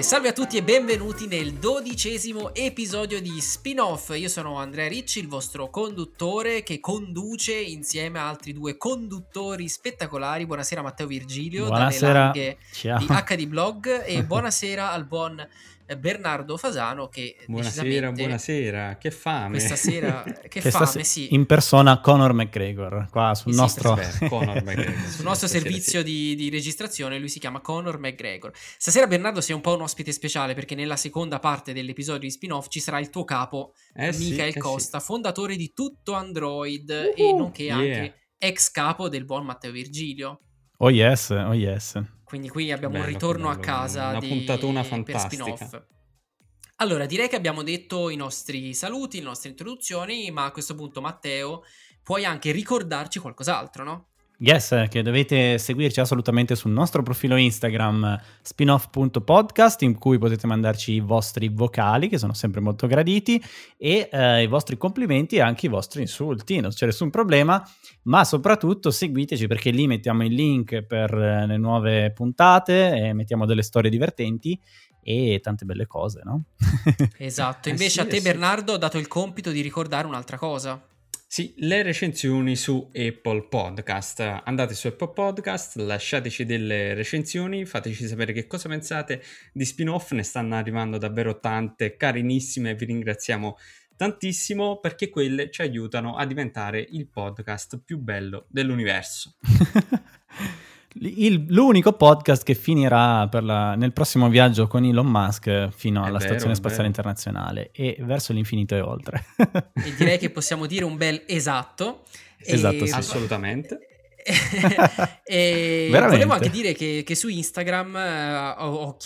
Salve a tutti e benvenuti nel 12° episodio di Spin-off. Io sono Andrea Ricci, il vostro conduttore che conduce insieme a altri due conduttori spettacolari. Buonasera Matteo Virgilio, buonasera dalle larghe di HD Blog, e buonasera al buon Bernardo Fasano che buonasera, che fame questa sera, che fame, sì, in persona Conor McGregor qua sul nostro servizio di registrazione. Lui si chiama Conor McGregor. Stasera Bernardo sei un po' un ospite speciale, perché nella seconda parte dell'episodio di Spin-off ci sarà il tuo capo Michael Costa, fondatore di Tutto Android e nonché anche ex capo del buon Matteo Virgilio. Oh yes. Quindi qui abbiamo un ritorno a casa, una puntatona fantastica per Spin-off. Allora, direi che abbiamo detto i nostri saluti, le nostre introduzioni, ma a questo punto Matteo puoi anche ricordarci qualcos'altro, no? Yes, che dovete seguirci assolutamente sul nostro profilo Instagram spinoff.podcast, in cui potete mandarci i vostri vocali, che sono sempre molto graditi, e i vostri complimenti e anche i vostri insulti, non c'è nessun problema, ma soprattutto seguiteci, perché lì mettiamo i link per le nuove puntate e mettiamo delle storie divertenti e tante belle cose, no? Esatto, invece a te Bernardo ho dato il compito di ricordare un'altra cosa. Sì, le recensioni su Apple Podcast. Andate su Apple Podcast, lasciateci delle recensioni, fateci sapere che cosa pensate di Spin-off. Ne stanno arrivando davvero tante, carinissime, vi ringraziamo tantissimo, perché quelle ci aiutano a diventare il podcast più bello dell'universo. L'unico podcast che finirà nel prossimo viaggio con Elon Musk fino alla Stazione Spaziale Internazionale e verso l'infinito e oltre. E direi che possiamo dire un bel esatto, sì. Assolutamente. E volevo anche dire che su Instagram ho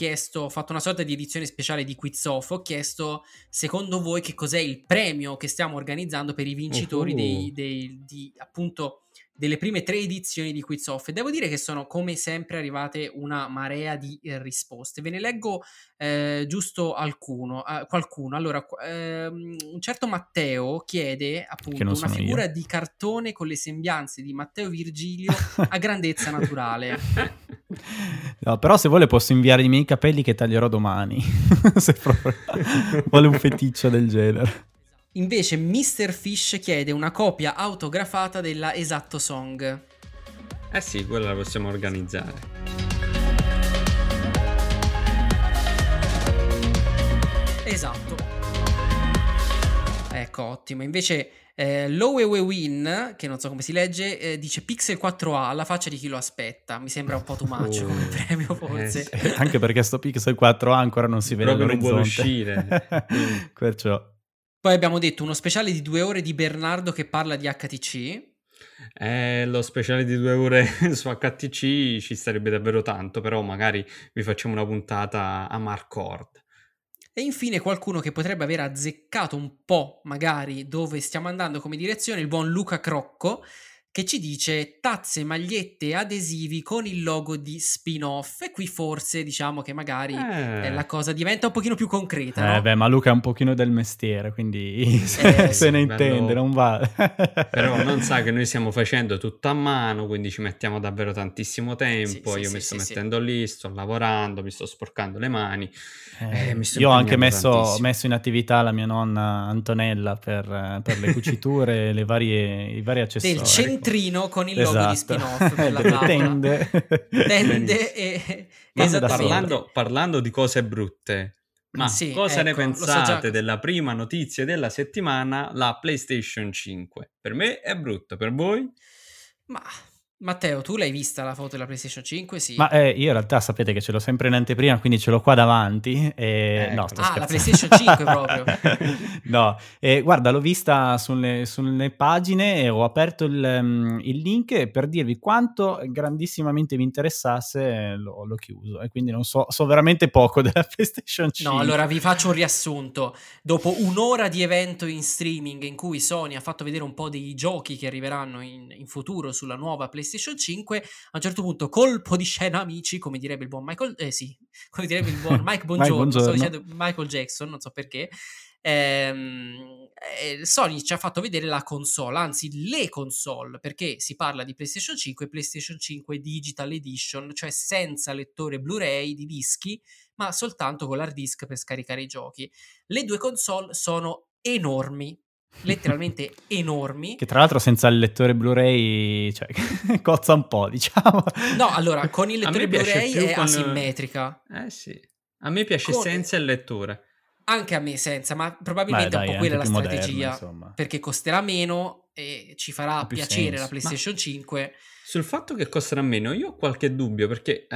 fatto una sorta di edizione speciale di Quiz Off. Ho chiesto secondo voi che cos'è il premio che stiamo organizzando per i vincitori appunto delle prime 3 edizioni di Quiz Off, e devo dire che sono come sempre arrivate una marea di risposte. Ve ne leggo giusto qualcuno. Allora, un certo Matteo chiede appunto una figura di cartone con le sembianze di Matteo Virgilio a grandezza naturale. No, però se vuole posso inviare i miei capelli che taglierò domani, se proprio vuole un feticcio del genere. Invece Mr. Fish chiede una copia autografata della Esatto Song. Eh sì, quella la possiamo organizzare. Esatto. Ecco, ottimo. Invece Lowewewin, che non so come si legge, dice Pixel 4A, la faccia di chi lo aspetta. Mi sembra un po' too much come premio, forse. Sì. Anche perché sto Pixel 4A ancora non si vede all'orizzonte. Proprio non vuole uscire. Perciò. Poi abbiamo detto uno speciale di 2 ore di Bernardo che parla di HTC. Lo speciale di 2 ore su HTC ci sarebbe davvero tanto, però magari vi facciamo una puntata a Marcord. E infine qualcuno che potrebbe aver azzeccato un po' magari dove stiamo andando come direzione, il buon Luca Crocco, che ci dice tazze, magliette e adesivi con il logo di Spin-off. E qui forse diciamo che magari la cosa diventa un pochino più concreta, no? Beh, ma Luca è un pochino del mestiere, quindi se ne intende, non va. Però non sa che noi stiamo facendo tutto a mano, quindi ci mettiamo davvero tantissimo tempo. Io mi sto mettendo lì, sto lavorando, mi sto sporcando le mani. Io ho anche messo in attività la mia nonna Antonella per le cuciture e i vari accessori del centrino con il logo di Spin-off per la tavola. Tende e... parlando di cose brutte, ma sì, cosa ne pensate della prima notizia della settimana, la PlayStation 5? Per me è brutta, per voi? Ma... Matteo, tu l'hai vista la foto della PlayStation 5? Sì. Ma io in realtà sapete che ce l'ho sempre in anteprima, quindi ce l'ho qua davanti. No, sto scherzando. La PlayStation 5 proprio. No, guarda, l'ho vista sulle pagine e ho aperto il link, e per dirvi quanto grandissimamente mi interessasse l'ho chiuso. E quindi non so veramente poco della PlayStation 5. No, allora vi faccio un riassunto. Dopo un'ora di evento in streaming in cui Sony ha fatto vedere un po' dei giochi che arriveranno in futuro sulla nuova PlayStation PlayStation 5, a un certo punto colpo di scena, amici, come direbbe il buon Michael, come direbbe il buon Mike Bongiorno, sto dicendo Michael Jackson, non so perché, Sony ci ha fatto vedere la console, anzi le console, perché si parla di PlayStation 5 e PlayStation 5 Digital Edition, cioè senza lettore Blu-ray di dischi, ma soltanto con l'hard disk per scaricare i giochi. Le due console sono enormi, letteralmente enormi, che tra l'altro senza il lettore Blu-ray, cioè, cozza un po', diciamo. No, allora, con il lettore Blu-ray è asimmetrica. Sì, a me piace senza il lettore. Anche a me senza, ma probabilmente un po' quella è la strategia, moderno, perché costerà meno e ci farà piacere senso. La PlayStation 5. Sul fatto che costerà meno io ho qualche dubbio, perché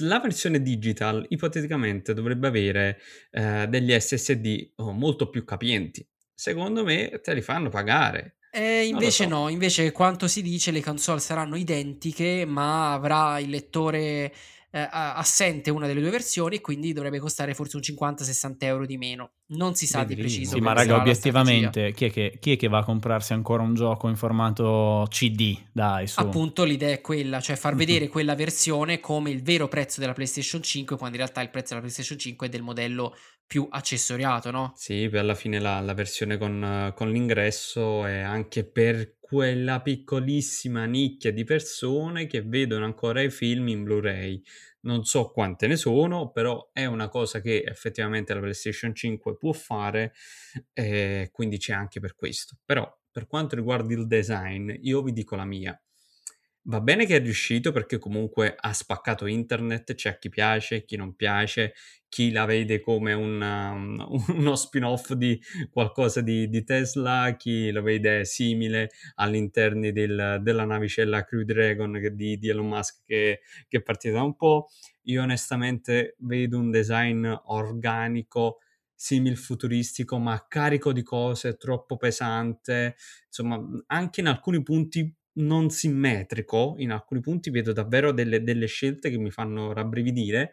la versione digital ipoteticamente dovrebbe avere degli SSD molto più capienti. Secondo me te li fanno pagare. Invece no, invece quanto si dice le console saranno identiche, ma avrà il lettore assente una delle due versioni, quindi dovrebbe costare forse un 50-60 euro di meno, non si sa di preciso. Sì, ma raga, obiettivamente chi è che va a comprarsi ancora un gioco in formato CD? Dai, su. Appunto, l'idea è quella, cioè far vedere quella versione come il vero prezzo della PlayStation 5, quando in realtà il prezzo della PlayStation 5 è del modello più accessoriato, no? Sì, alla fine la versione con l'ingresso è anche per quella piccolissima nicchia di persone che vedono ancora i film in Blu-ray. Non so quante ne sono, però è una cosa che effettivamente la PlayStation 5 può fare, quindi c'è anche per questo. Però per quanto riguarda il design, io vi dico la mia. Va bene che è riuscito, perché comunque ha spaccato internet, c'è chi piace, chi non piace, chi la vede come uno spin-off di qualcosa di Tesla, chi lo vede simile all'interno della navicella Crew Dragon di Elon Musk che è partita da un po'. Io onestamente vedo un design organico, simil futuristico, ma carico di cose, troppo pesante, insomma anche in alcuni punti non simmetrico, in alcuni punti vedo davvero delle scelte che mi fanno rabbrividire,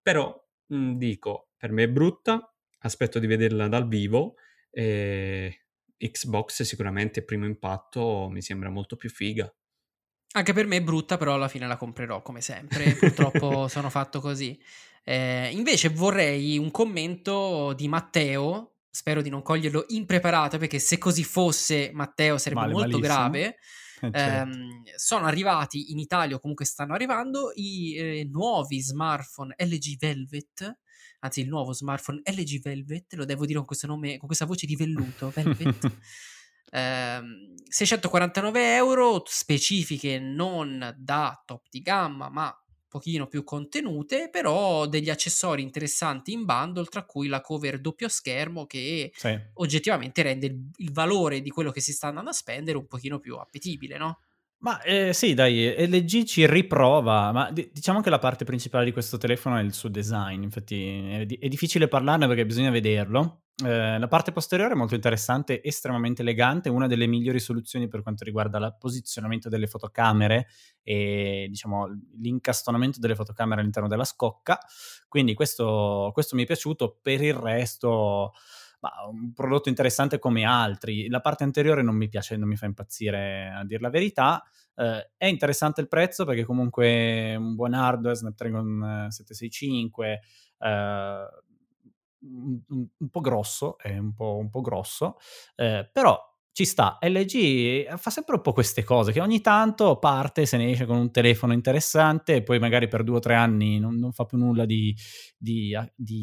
però dico, per me è brutta, aspetto di vederla dal vivo. Xbox sicuramente primo impatto mi sembra molto più figa. Anche per me è brutta, però alla fine la comprerò come sempre, purtroppo sono fatto così. Invece vorrei un commento di Matteo, spero di non coglierlo impreparato, perché se così fosse, Matteo, sarebbe molto malissimo. Grave. Certo. Sono arrivati in Italia, o comunque stanno arrivando, i nuovi smartphone LG Velvet, anzi il nuovo smartphone LG Velvet, lo devo dire con questo nome, con questa voce di velluto, Velvet. 649 euro, specifiche non da top di gamma, ma un pochino più contenute, però degli accessori interessanti in bundle, tra cui la cover doppio schermo, che oggettivamente rende il valore di quello che si sta andando a spendere un pochino più appetibile, no? Ma sì, dai, LG ci riprova, ma diciamo che la parte principale di questo telefono è il suo design, infatti è difficile parlarne perché bisogna vederlo. La parte posteriore è molto interessante, estremamente elegante, una delle migliori soluzioni per quanto riguarda il posizionamento delle fotocamere e, diciamo, l'incastonamento delle fotocamere all'interno della scocca, quindi questo mi è piaciuto. Per il resto, un prodotto interessante come altri. La parte anteriore non mi piace, non mi fa impazzire, a dir la verità. È interessante il prezzo, perché comunque un buon hardware, Snapdragon 765, un po' grosso, è un po' grosso, però ci sta. LG fa sempre un po' queste cose, che ogni tanto parte, se ne esce con un telefono interessante e poi magari per 2 o 3 anni non fa più nulla di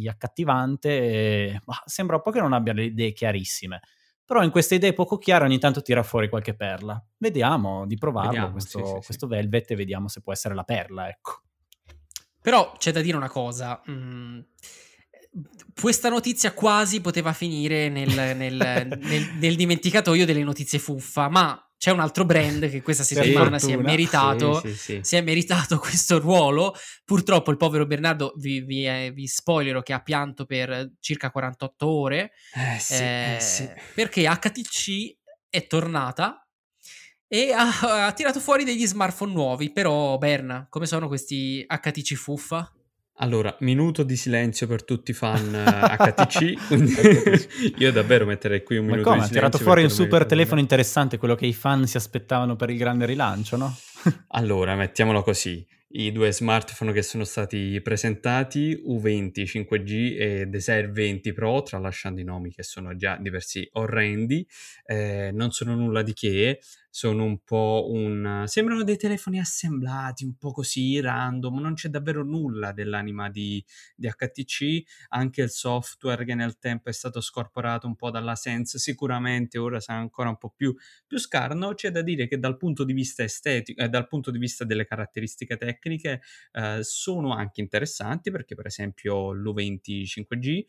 accattivante, ma sembra un po' che non abbia le idee chiarissime. Però in queste idee poco chiare ogni tanto tira fuori qualche perla. Vediamo di provarlo, questo Velvet, e vediamo se può essere la perla, ecco. Però c'è da dire una cosa, questa notizia quasi poteva finire nel dimenticatoio delle notizie fuffa, ma c'è un altro brand che questa settimana si è meritato questo ruolo. Purtroppo il povero Bernardo, vi spoilero, che ha pianto per circa 48 ore, perché HTC è tornata e ha tirato fuori degli smartphone nuovi. Però, Berna, come sono questi HTC fuffa? Allora, minuto di silenzio per tutti i fan HTC, quindi io davvero metterei qui un minuto di silenzio. Ma come, ha tirato fuori un super telefono interessante, quello che i fan si aspettavano per il grande rilancio, no? Allora, mettiamolo così, i due smartphone che sono stati presentati, U20 5G e Desire 20 Pro, tralasciando i nomi che sono già diversi orrendi, non sono nulla di che, sono un po' sembrano dei telefoni assemblati, un po' così random, non c'è davvero nulla dell'anima di HTC, anche il software che nel tempo è stato scorporato un po' dalla Sense, sicuramente ora sarà ancora un po' più scarno. C'è da dire che dal punto di vista estetico, dal punto di vista delle caratteristiche tecniche, sono anche interessanti, perché per esempio l'U20 5G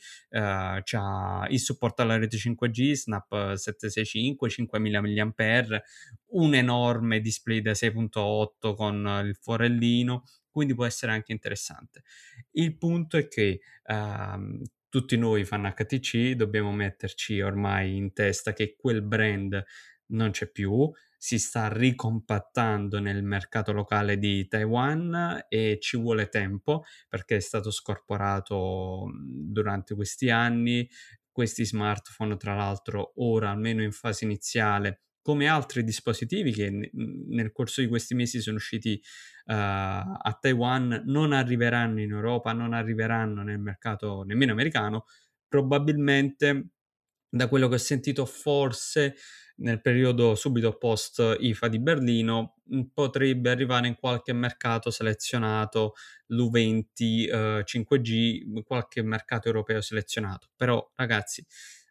c'ha il supporto alla rete 5G, Snap 765, 5000 mAh, un enorme display da 6.8 con il forellino, quindi può essere anche interessante. Il punto è che tutti noi fan HTC dobbiamo metterci ormai in testa che quel brand non c'è più, si sta ricompattando nel mercato locale di Taiwan e ci vuole tempo, perché è stato scorporato durante questi anni. Questi smartphone, tra l'altro, ora almeno in fase iniziale, come altri dispositivi che nel corso di questi mesi sono usciti a Taiwan, non arriveranno in Europa, non arriveranno nel mercato nemmeno americano, probabilmente, da quello che ho sentito, forse nel periodo subito post IFA di Berlino potrebbe arrivare in qualche mercato selezionato l'U20 5G, qualche mercato europeo selezionato. Però ragazzi,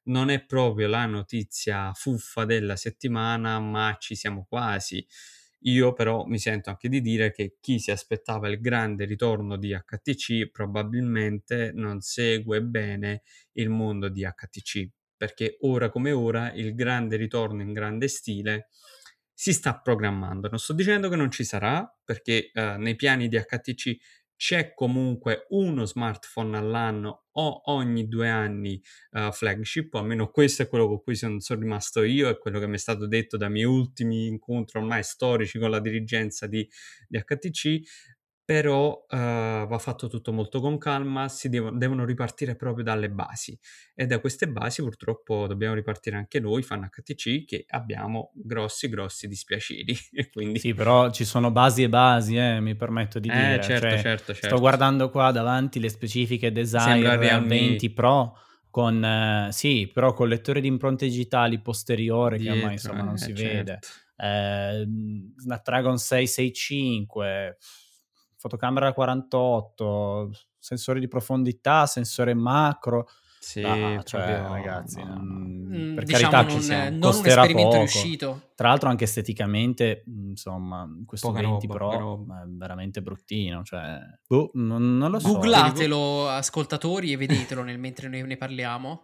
non è proprio la notizia fuffa della settimana, ma ci siamo quasi. Io però mi sento anche di dire che chi si aspettava il grande ritorno di HTC probabilmente non segue bene il mondo di HTC, perché ora come ora il grande ritorno in grande stile si sta programmando. Non sto dicendo che non ci sarà, perché nei piani di HTC c'è comunque uno smartphone all'anno o ogni 2 anni flagship, o almeno questo è quello con cui sono rimasto io, è quello che mi è stato detto dai miei ultimi incontri ormai storici con la dirigenza di HTC. Però va fatto tutto molto con calma, si devono ripartire proprio dalle basi, e da queste basi purtroppo dobbiamo ripartire anche noi fan HTC, che abbiamo grossi dispiaceri. Quindi... Sì, però ci sono basi e basi, mi permetto di dire. Certo. Sto guardando qua davanti le specifiche Desire 20 Pro, con sì, però con lettore di impronte digitali posteriore, dietro, che ormai insomma non si vede, Snapdragon 665, fotocamera 48, sensore di profondità, sensore macro. Sì, ragazzi, per carità, ci siamo. Non un esperimento riuscito. Tra l'altro anche esteticamente, insomma, questo 20 Pro è veramente bruttino, non lo so. Googlatelo, ascoltatori, e vedetelo mentre noi ne parliamo.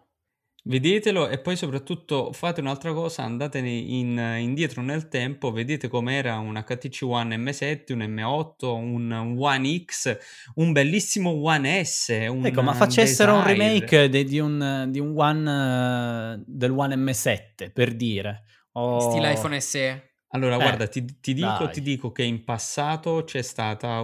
Vedetelo, e poi soprattutto fate un'altra cosa, andatene indietro nel tempo, vedete com'era un HTC One M7, un M8, un One X, un bellissimo One S. Ecco, ma facessero un remake del One M7, per dire. Stile iPhone SE. Allora, guarda, ti dico che in passato c'è stato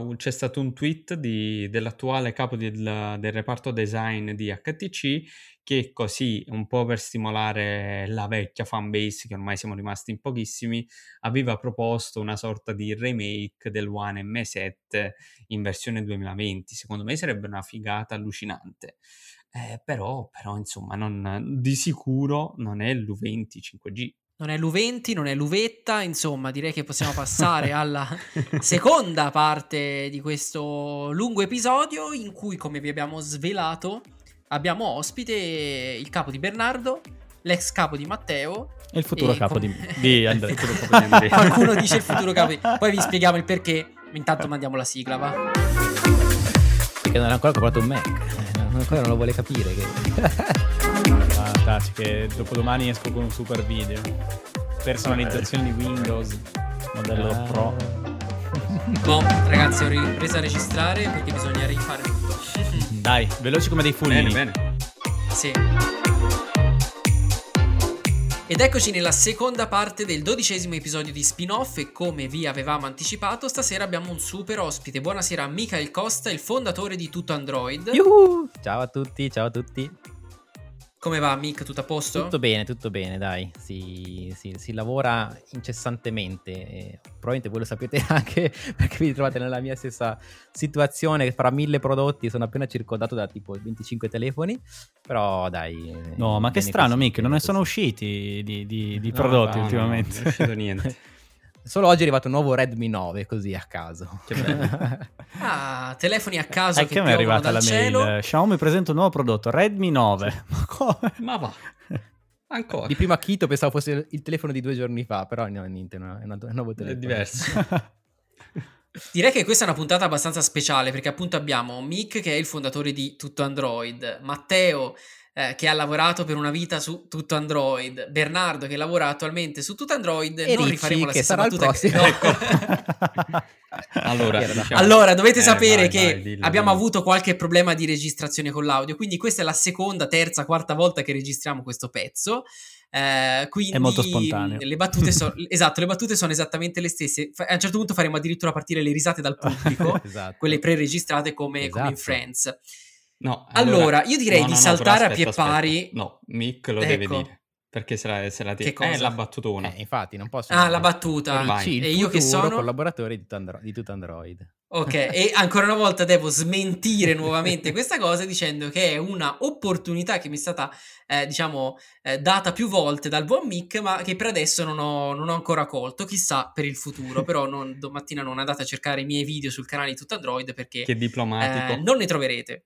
un tweet dell'attuale capo del reparto design di HTC, che così, un po' per stimolare la vecchia fanbase, che ormai siamo rimasti in pochissimi, aveva proposto una sorta di remake del One M7 in versione 2020. Secondo me sarebbe una figata allucinante. Però insomma, di sicuro non è l'U20 5G. Non è l'U20, non è l'Uvetta, insomma direi che possiamo passare alla seconda parte di questo lungo episodio, in cui, come vi abbiamo svelato, abbiamo ospite il capo di Bernardo, l'ex capo di Matteo e il futuro capo di Andrea. Qualcuno dice il futuro capo di... Poi vi spieghiamo il perché, intanto mandiamo la sigla, va? Perché non ha ancora comprato un Mac, ancora non lo vuole capire che dopodomani esco con un super video, personalizzazione di Windows modello Pro. Boh, ragazzi, ho ripreso a registrare perché bisogna rifare tutto. Dai, veloci come dei fulmini. Bene. Sì. Ed eccoci nella seconda parte del 12° episodio di Spin-off e come vi avevamo anticipato stasera abbiamo un super ospite. Buonasera a Michael Costa, il fondatore di Tutto Android. Yuhu! Ciao a tutti. Come va Mick? Tutto a posto? Tutto bene, dai. Si lavora incessantemente. Probabilmente voi lo sapete anche perché vi trovate nella mia stessa situazione, che fra 1000 prodotti sono appena circondato da tipo 25 telefoni. Però dai. No, ma che strano Mick, non ne sono usciti di prodotti ultimamente. Non è uscito niente. Solo oggi è arrivato un nuovo Redmi 9, così a caso. Che bello. Telefoni a caso che piovono dal cielo. Anche a me è arrivata la mail. Xiaomi presenta un nuovo prodotto, Redmi 9. Sì. Ma come? Ma va. Ancora. Di primo acchito pensavo fosse il telefono di 2 giorni fa, però no, niente, è un nuovo telefono. È diverso. Direi che questa è una puntata abbastanza speciale, perché appunto abbiamo Mick, che è il fondatore di Tutto Android, Matteo, che ha lavorato per una vita su Tutto Android, Bernardo che lavora attualmente su Tutto Android, e non Ricci, rifaremo la stessa battuta no. Allora dovete sapere dillo. Abbiamo avuto qualche problema di registrazione con l'audio, quindi questa è la seconda, terza, quarta volta che registriamo questo pezzo, quindi è molto spontaneo. Le battute sono esattamente le stesse. A un certo punto faremo addirittura partire le risate dal pubblico. Esatto. Quelle pre-registrate come in Friends. No, allora io direi di saltare a pie pari. No, Mick lo deve dire. Perché se la dice è la battutona. Infatti non posso. La battuta. Ormai. E io che sono collaboratore di Tutto Android. Ok, e ancora una volta devo smentire nuovamente questa cosa dicendo che è una opportunità che mi è stata data più volte dal buon Mick, ma che per adesso non ho ancora colto, chissà per il futuro, però domattina non andate a cercare i miei video sul canale di Tutto Android perché che diplomatico. Non ne troverete.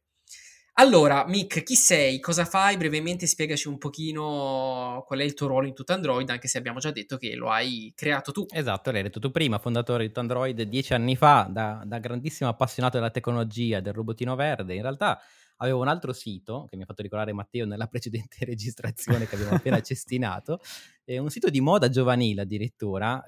Allora, Mick, chi sei? Cosa fai? Brevemente spiegaci un pochino qual è il tuo ruolo in Tutto Android, anche se abbiamo già detto che lo hai creato tu. Esatto, l'hai detto tu prima, fondatore di Tutto Android 10 anni fa, da grandissimo appassionato della tecnologia, del robotino verde. In realtà avevo un altro sito, che mi ha fatto ricordare Matteo nella precedente registrazione che abbiamo appena cestinato, un sito di moda giovanile addirittura,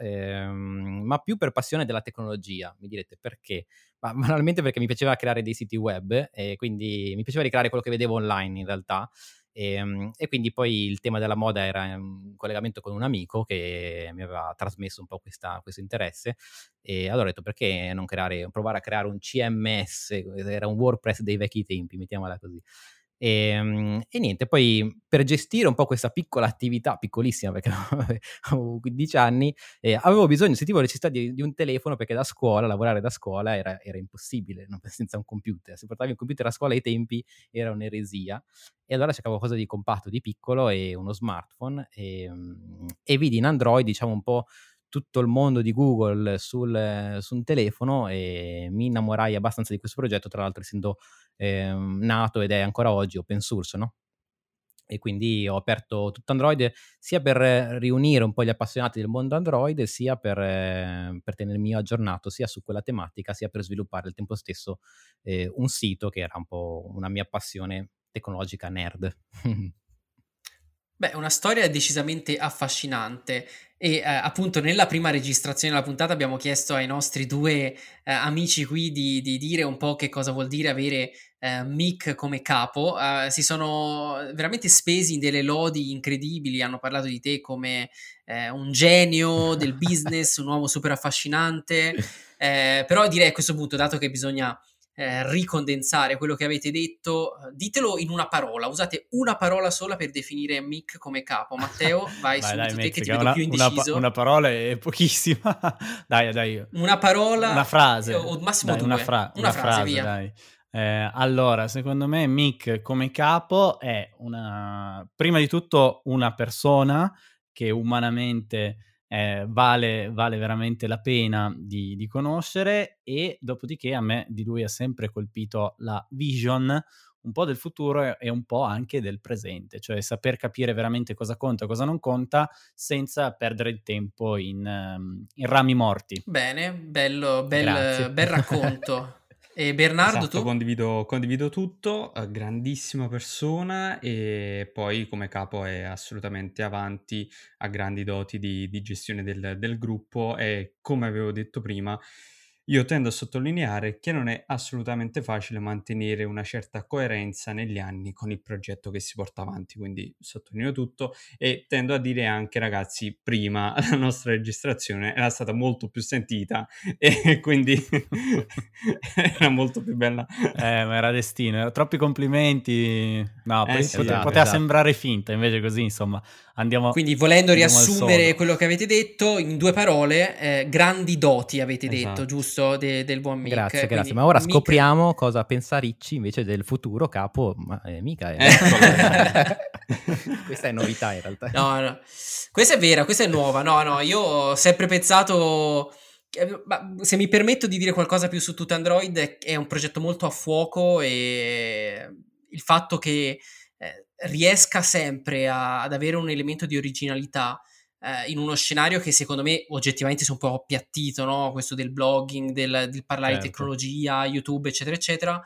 ma più per passione della tecnologia. Mi direte perché? Ma banalmente perché mi piaceva creare dei siti web, e quindi mi piaceva ricreare quello che vedevo online in realtà, e quindi poi il tema della moda era in collegamento con un amico che mi aveva trasmesso un po' questo interesse, e allora ho detto perché non provare a creare un CMS, era un WordPress dei vecchi tempi, mettiamola così. E niente, poi per gestire un po' questa piccola attività, piccolissima perché avevo 15 anni, avevo bisogno, sentivo la necessità di un telefono, perché lavorare da scuola era impossibile, no? Senza un computer. Se portavi un computer a scuola ai tempi era un'eresia, e allora cercavo qualcosa di compatto, di piccolo, e uno smartphone, e vidi in Android, diciamo, un po' tutto il mondo di Google su un telefono, e mi innamorai abbastanza di questo progetto, tra l'altro essendo nato ed è ancora oggi open source, no? E quindi ho aperto Tutto Android sia per riunire un po' gli appassionati del mondo Android, sia per tenermi aggiornato sia su quella tematica, sia per sviluppare al tempo stesso un sito che era un po' una mia passione tecnologica nerd. Beh, una storia decisamente affascinante, e appunto nella prima registrazione della puntata abbiamo chiesto ai nostri due amici qui di dire un po' che cosa vuol dire avere Mick come capo. Si sono veramente spesi in delle lodi incredibili, hanno parlato di te come un genio del business, un uomo super affascinante, però direi a questo punto, dato che bisogna ricondensare quello che avete detto, ditelo in una parola, usate una parola sola per definire Mick come capo. Matteo, vai subito, dai, te che ti vedo più indeciso. Una parola è pochissima. dai. Una parola, una frase, o massimo due. Una frase, via. Dai. Allora, secondo me Mick come capo è prima di tutto una persona che umanamente vale veramente la pena di conoscere, e dopodiché a me di lui ha sempre colpito la vision un po' del futuro e un po' anche del presente, cioè saper capire veramente cosa conta e cosa non conta senza perdere il tempo in rami morti. Bene, bel racconto. E Bernardo, esatto, tu? Condivido tutto, grandissima persona, e poi come capo è assolutamente avanti, ha grandi doti di gestione del gruppo, e come avevo detto prima Io tendo a sottolineare che non è assolutamente facile mantenere una certa coerenza negli anni con il progetto che si porta avanti, quindi sottolineo tutto e tendo a dire anche, ragazzi, prima la nostra registrazione era stata molto più sentita e quindi era molto più bella. Ma era destino, era troppi complimenti, no, poteva sembrare finta, invece così, insomma, andiamo. Quindi volendo riassumere quello che avete detto, in due parole, grandi doti avete detto, giusto? Del buon Mick. Grazie. Ma ora scopriamo cosa pensa Ricci invece del futuro capo Michael. Questa è novità in realtà. No. Questa è vera, questa è nuova. No, io ho sempre pensato, ma se mi permetto di dire qualcosa più su Tutto Android, è un progetto molto a fuoco e il fatto che riesca sempre ad avere un elemento di originalità in uno scenario che secondo me oggettivamente si è un po' appiattito, no? Questo del blogging, del parlare di tecnologia, YouTube, eccetera, eccetera,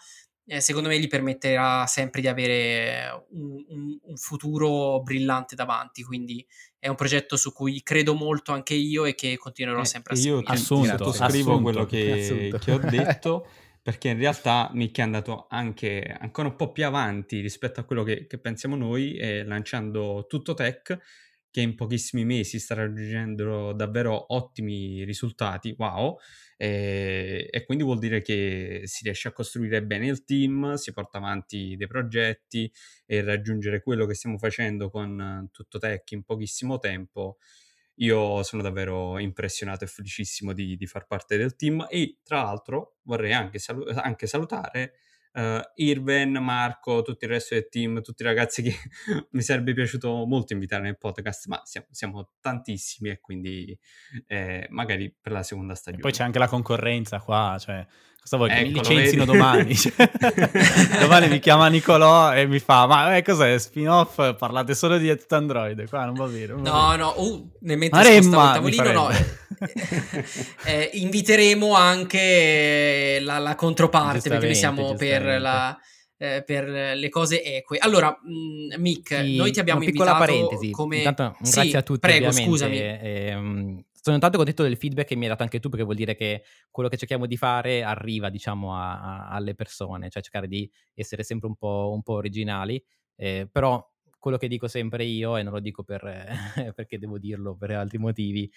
secondo me gli permetterà sempre di avere un futuro brillante davanti, quindi è un progetto su cui credo molto anche io e che continuerò sempre a seguire. Io sottoscrivo quello che ho detto, perché in realtà Mick è andato anche ancora un po' più avanti rispetto a quello che pensiamo noi, lanciando Tutto Tech, che in pochissimi mesi sta raggiungendo davvero ottimi risultati, wow, e quindi vuol dire che si riesce a costruire bene il team, si porta avanti dei progetti e raggiungere quello che stiamo facendo con Tutto Tech in pochissimo tempo. Io sono davvero impressionato e felicissimo di far parte del team e tra l'altro vorrei anche salutare Irven, Marco, tutto il resto del team, tutti i ragazzi che mi sarebbe piaciuto molto invitare nel podcast, ma siamo tantissimi e quindi magari per la seconda stagione. E poi c'è anche la concorrenza qua, cioè cosa vuoi che mi licenzino domani? Domani mi chiama Nicolò e mi fa ma cos'è Spin-off? Parlate solo di Tutto Android, qua non va bene. Nel mentre sposta il tavolino no. Inviteremo anche la controparte perché noi siamo per le cose eque. Allora Mick, noi ti abbiamo invitato parentesi. Come... Intanto, grazie a tutti, prego, ovviamente. Scusami. Sono tanto contento del feedback che mi hai dato anche tu, perché vuol dire che quello che cerchiamo di fare arriva, diciamo, alle persone, cioè cercare di essere sempre un po' originali, però quello che dico sempre io, e non lo dico perché devo dirlo per altri motivi,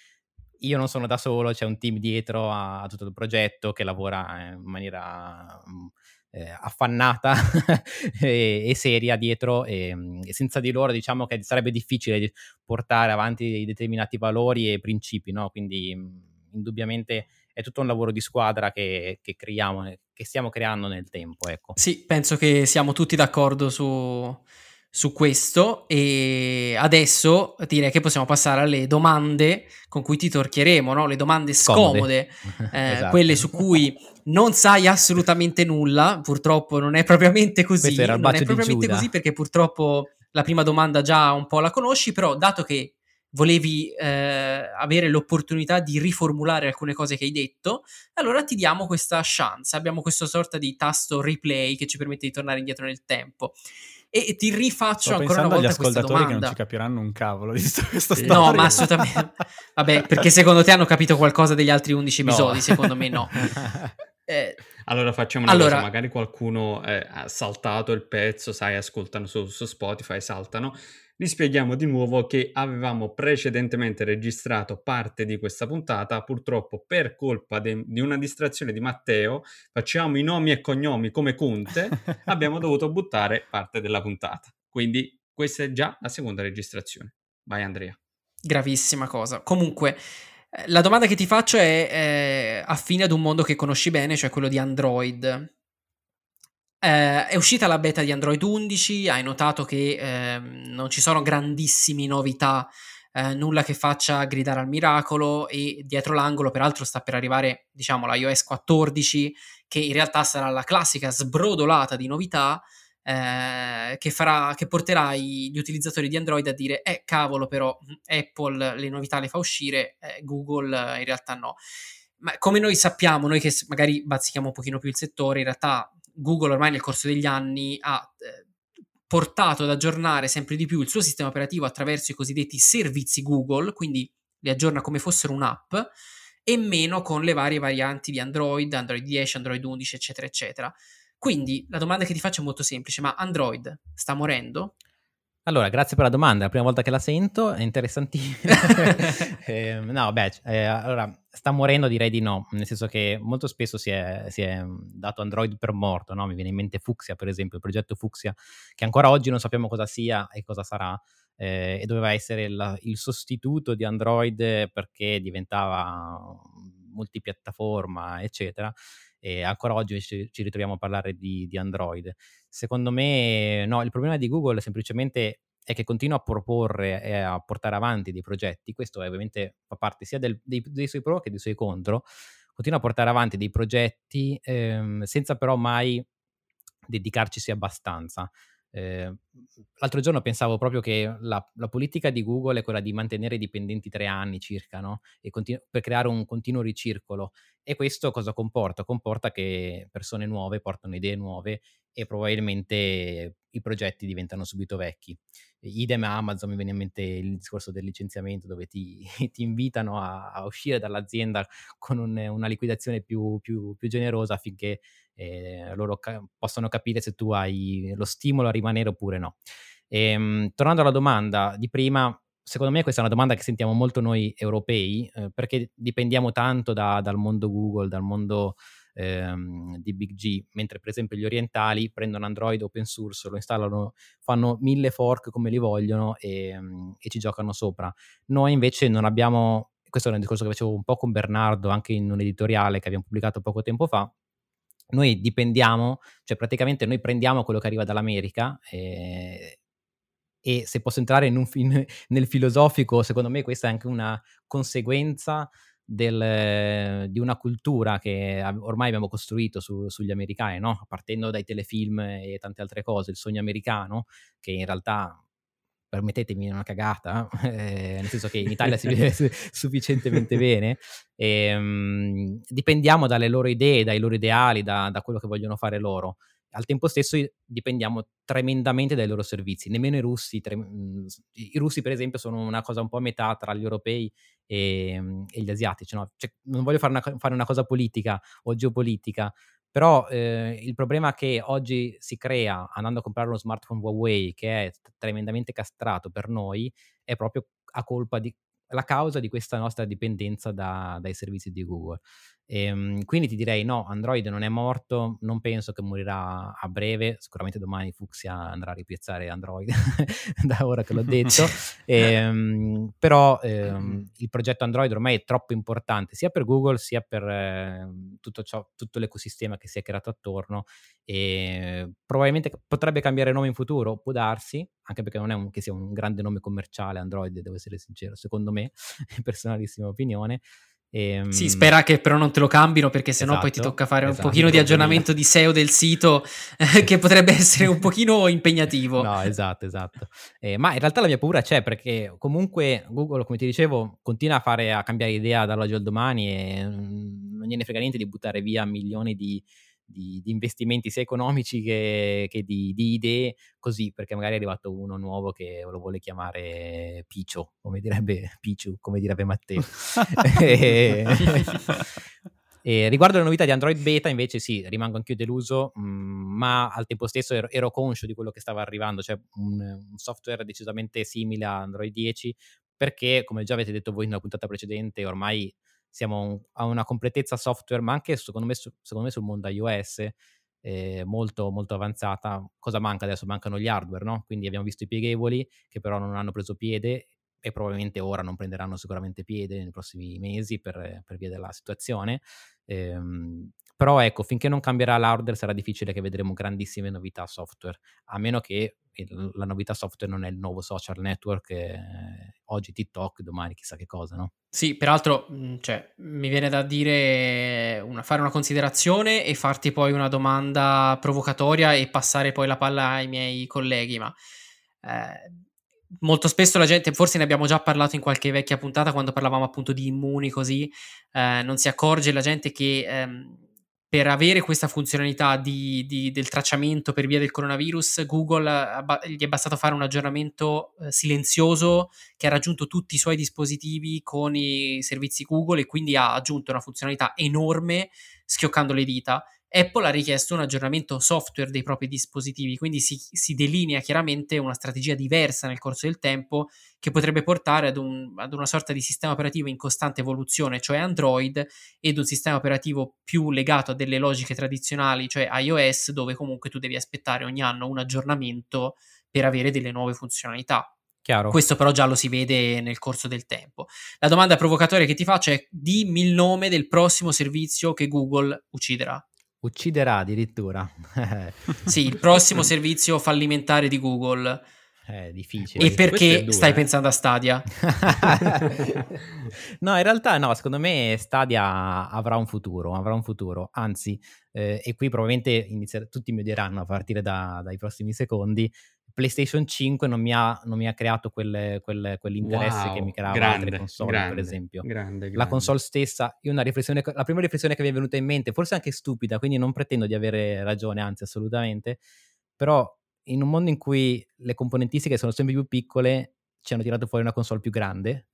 io non sono da solo, c'è un team dietro a tutto il progetto che lavora in maniera affannata e seria dietro, e senza di loro diciamo che sarebbe difficile portare avanti determinati valori e principi, no? Quindi indubbiamente è tutto un lavoro di squadra che stiamo creando nel tempo, ecco. Sì, penso che siamo tutti d'accordo su questo e adesso direi che possiamo passare alle domande con cui ti torchieremo, no? Le domande scomode, esatto. Quelle su cui non sai assolutamente nulla, purtroppo non è propriamente così, perché purtroppo la prima domanda già un po' la conosci, però dato che volevi avere l'opportunità di riformulare alcune cose che hai detto, allora ti diamo questa chance, abbiamo questa sorta di tasto replay che ci permette di tornare indietro nel tempo. E ti rifaccio ancora una volta questa domanda. Sto pensando agli ascoltatori che non ci capiranno un cavolo di questa storia. No, ma assolutamente. Vabbè, perché secondo te hanno capito qualcosa degli altri 11 episodi? No. Secondo me no. Allora facciamo una cosa, magari qualcuno ha saltato il pezzo, sai, ascoltano su Spotify, saltano. Vi spieghiamo di nuovo che avevamo precedentemente registrato parte di questa puntata, purtroppo per colpa di una distrazione di Matteo, facciamo i nomi e cognomi come Conte, abbiamo dovuto buttare parte della puntata. Quindi questa è già la seconda registrazione. Vai Andrea. Gravissima cosa. Comunque, la domanda che ti faccio è affine ad un mondo che conosci bene, cioè quello di Android. È uscita la beta di Android 11, hai notato che non ci sono grandissime novità, nulla che faccia gridare al miracolo e dietro l'angolo peraltro sta per arrivare, diciamo, la iOS 14 che in realtà sarà la classica sbrodolata di novità che porterà gli utilizzatori di Android a dire cavolo, però Apple le novità le fa uscire, Google in realtà no. Ma come noi sappiamo, noi che magari bazzichiamo un pochino più il settore, in realtà Google ormai nel corso degli anni ha portato ad aggiornare sempre di più il suo sistema operativo attraverso i cosiddetti servizi Google, quindi li aggiorna come fossero un'app e meno con le varie varianti di Android, Android 10, Android 11, eccetera, eccetera. Quindi la domanda che ti faccio è molto semplice, ma Android sta morendo? Allora, grazie per la domanda, è la prima volta che la sento, è interessantissima. Allora, sta morendo direi di no, nel senso che molto spesso si è dato Android per morto, no? Mi viene in mente Fuxia, per esempio, il progetto Fuxia, che ancora oggi non sappiamo cosa sia e cosa sarà, e doveva essere il sostituto di Android perché diventava multipiattaforma, eccetera. E ancora oggi ci ritroviamo a parlare di Android. Secondo me no, il problema di Google semplicemente è che continua a proporre e a portare avanti dei progetti, questo ovviamente fa parte sia dei suoi pro che dei suoi contro, continua a portare avanti dei progetti senza però mai dedicarcisi abbastanza. L'altro giorno pensavo proprio che la politica di Google è quella di mantenere i dipendenti 3 anni circa, no? E per creare un continuo ricircolo, e questo cosa comporta? Comporta che persone nuove portano idee nuove e probabilmente i progetti diventano subito vecchi. Idem a Amazon, mi viene in mente il discorso del licenziamento dove ti invitano a uscire dall'azienda con una liquidazione più generosa affinché loro possano capire se tu hai lo stimolo a rimanere oppure no. Tornando alla domanda di prima, secondo me questa è una domanda che sentiamo molto noi europei perché dipendiamo tanto dal mondo Google, dal mondo di Big G, mentre per esempio gli orientali prendono Android open source, lo installano, fanno 1000 fork come li vogliono e ci giocano sopra. Noi invece non abbiamo, questo è un discorso che facevo un po' con Bernardo anche in un editoriale che abbiamo pubblicato poco tempo fa, noi dipendiamo, cioè praticamente noi prendiamo quello che arriva dall'America e se posso entrare nel filosofico, secondo me questa è anche una conseguenza di una cultura che ormai abbiamo costruito sugli americani, no? Partendo dai telefilm e tante altre cose, il sogno americano, che in realtà, permettetemi, è una cagata, nel senso che in Italia si vive sufficientemente bene, dipendiamo dalle loro idee, dai loro ideali, da quello che vogliono fare loro. Al tempo stesso dipendiamo tremendamente dai loro servizi, nemmeno i russi. I russi per esempio sono una cosa un po' a metà tra gli europei e gli asiatici, no? Cioè, non voglio fare una cosa politica o geopolitica, però il problema che oggi si crea andando a comprare uno smartphone Huawei che è tremendamente castrato per noi è proprio la causa di questa nostra dipendenza dai servizi di Google. Quindi ti direi no, Android non è morto, non penso che morirà a breve, sicuramente domani Fuxia andrà a ripiazzare Android da ora che l'ho detto, però il progetto Android ormai è troppo importante sia per Google sia per tutto l'ecosistema che si è creato attorno, e probabilmente potrebbe cambiare nome in futuro, può darsi, anche perché non è che sia un grande nome commerciale Android, devo essere sincero, secondo me, personalissima opinione. Sì, spera che però non te lo cambino, perché sennò poi ti tocca fare un pochino di aggiornamento di SEO del sito che potrebbe essere un pochino impegnativo. No, esatto. Ma in realtà la mia paura c'è, perché comunque Google, come ti dicevo, continua a cambiare idea dall'oggi al domani e non gliene frega niente di buttare via milioni di investimenti sia economici che di idee, così perché magari è arrivato uno nuovo che lo vuole chiamare Piccio, come direbbe Matteo. E riguardo alle novità di Android Beta invece sì, rimango anch'io deluso, ma al tempo stesso ero conscio di quello che stava arrivando, cioè un software decisamente simile a Android 10, perché come già avete detto voi nella puntata precedente ormai siamo a una completezza software, ma anche secondo me sul mondo iOS molto molto avanzata. Cosa manca adesso? Mancano gli hardware, no? Quindi abbiamo visto i pieghevoli che però non hanno preso piede e probabilmente ora non prenderanno sicuramente piede nei prossimi mesi per via della situazione. Però ecco, finché non cambierà l'hardware sarà difficile che vedremo grandissime novità software, a meno che la novità software non è il nuovo social network, oggi TikTok, domani chissà che cosa, no? Sì, peraltro cioè, mi viene da dire fare una considerazione e farti poi una domanda provocatoria e passare poi la palla ai miei colleghi, ma molto spesso la gente, forse ne abbiamo già parlato in qualche vecchia puntata quando parlavamo appunto di immuni, così non si accorge la gente che per avere questa funzionalità del tracciamento per via del coronavirus, Google gli è bastato fare un aggiornamento silenzioso che ha raggiunto tutti i suoi dispositivi con i servizi Google, e quindi ha aggiunto una funzionalità enorme schioccando le dita. Apple ha richiesto un aggiornamento software dei propri dispositivi, quindi si delinea chiaramente una strategia diversa nel corso del tempo che potrebbe portare ad una sorta di sistema operativo in costante evoluzione, cioè Android, ed un sistema operativo più legato a delle logiche tradizionali, cioè iOS, dove comunque tu devi aspettare ogni anno un aggiornamento per avere delle nuove funzionalità. Chiaro. Questo però già lo si vede nel corso del tempo. La domanda provocatoria che ti faccio è: dimmi il nome del prossimo servizio che Google ucciderà. Ucciderà addirittura. Sì, il prossimo servizio fallimentare di Google. È difficile. E perché stai pensando a Stadia? No, in realtà no, secondo me Stadia avrà un futuro, anzi, e qui probabilmente tutti mi odieranno a partire dai prossimi secondi. PlayStation 5 non mi ha creato quell'interesse che mi creava altre console, per esempio. La console stessa, la prima riflessione che mi è venuta in mente, forse anche stupida, quindi non pretendo di avere ragione, anzi assolutamente, però in un mondo in cui le componentistiche sono sempre più piccole, ci hanno tirato fuori una console più grande,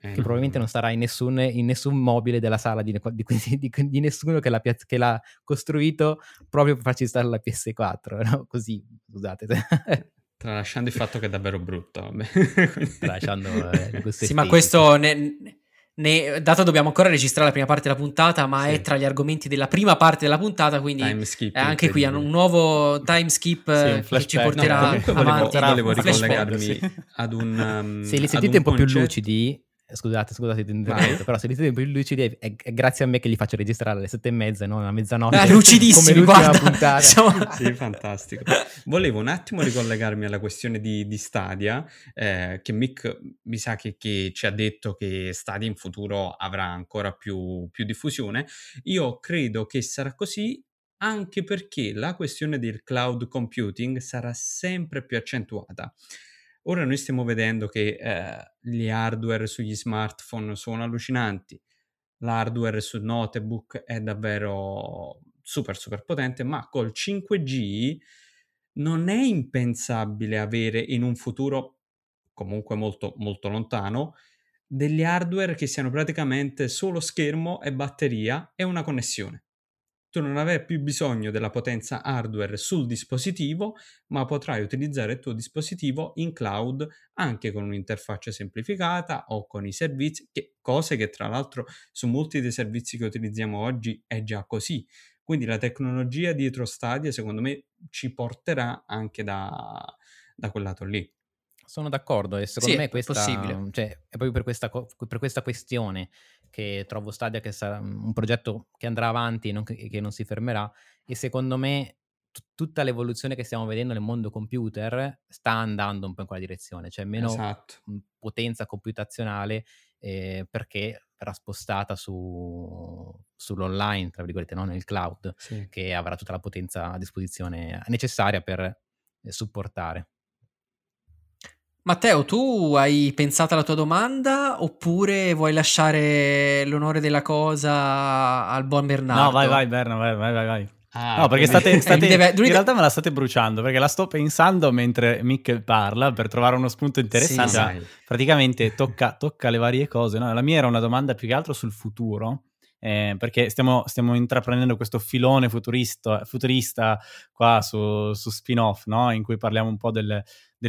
che probabilmente non sarà in nessun mobile della sala di nessuno che l'ha costruito proprio per farci stare la PS4, no? Così, scusate. Tralasciando il fatto che è davvero brutto. Tralasciando sì, ma questo dato dobbiamo ancora registrare la prima parte della puntata, ma sì, è tra gli argomenti della prima parte della puntata, quindi anche qui hanno un nuovo time skip, sì, che ci porterà avanti. Volevo ricollegarmi ad un se li sentite un po' più lucidi, scusate però se li sentite più lucidi è grazie a me che li faccio registrare alle 7:30, non a mezzanotte, lucidissimi, guarda. Sì, fantastico. Volevo un attimo ricollegarmi alla questione di Stadia, che Mick mi sa che ci ha detto che Stadia in futuro avrà ancora più diffusione. Io credo che sarà così, anche perché la questione del cloud computing sarà sempre più accentuata. Ora noi stiamo vedendo che gli hardware sugli smartphone sono allucinanti, l'hardware su notebook è davvero super super potente, ma col 5G non è impensabile avere in un futuro comunque molto molto lontano degli hardware che siano praticamente solo schermo e batteria e una connessione. Tu non avrai più bisogno della potenza hardware sul dispositivo, ma potrai utilizzare il tuo dispositivo in cloud anche con un'interfaccia semplificata o con i servizi, cose che tra l'altro su molti dei servizi che utilizziamo oggi è già così. Quindi la tecnologia dietro Stadia, secondo me, ci porterà anche da quel lato lì. Sono d'accordo, e secondo me questa, è proprio per questa questione che trovo Stadia che sarà un progetto che andrà avanti che non si fermerà, e secondo me tutta l'evoluzione che stiamo vedendo nel mondo computer sta andando un po' in quella direzione, cioè meno potenza computazionale, perché verrà spostata sull'online, tra virgolette, no? Nel cloud, che avrà tutta la potenza a disposizione necessaria per supportare. Matteo, tu hai pensato alla tua domanda oppure vuoi lasciare l'onore della cosa al buon Bernardo? No, vai Berna, vai. Ah, no, perché in realtà me la state bruciando, perché la sto pensando mentre Mick parla per trovare uno spunto interessante. Sì, praticamente tocca le varie cose, no? La mia era una domanda più che altro sul futuro. Perché stiamo intraprendendo questo filone futurista qua su Spin-off, no? In cui parliamo un po' delle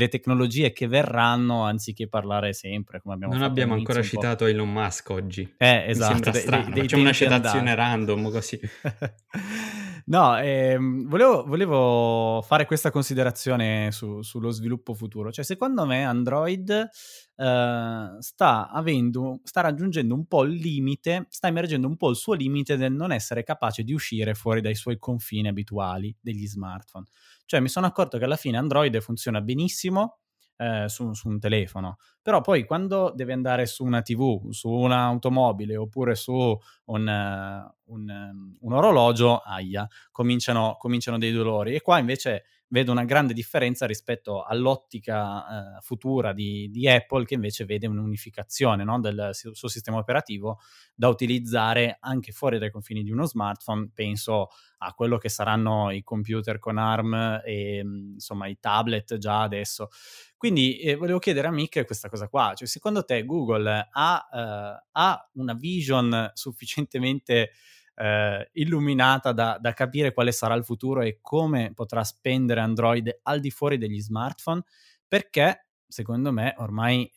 tecnologie che verranno, anziché parlare sempre come abbiamo fatto. Non abbiamo ancora citato Elon Musk oggi. Esatto. C'è una citazione random così. No, volevo fare questa considerazione sullo sviluppo futuro. Cioè, secondo me Android sta raggiungendo un po' il limite, sta emergendo un po' il suo limite del non essere capace di uscire fuori dai suoi confini abituali degli smartphone. Cioè, mi sono accorto che alla fine Android funziona benissimo su un telefono, Però poi quando devi andare su una TV, su un'automobile oppure su un orologio, ahia, cominciano dei dolori. E qua invece vedo una grande differenza rispetto all'ottica futura di Apple, che invece vede un'unificazione, no, del suo sistema operativo da utilizzare anche fuori dai confini di uno smartphone. Penso a quello che saranno i computer con ARM e insomma i tablet già adesso. Quindi volevo chiedere a Mick questa cosa qua, cioè secondo te Google ha una vision sufficientemente illuminata da capire quale sarà il futuro e come potrà spendere Android al di fuori degli smartphone? Perché secondo me ormai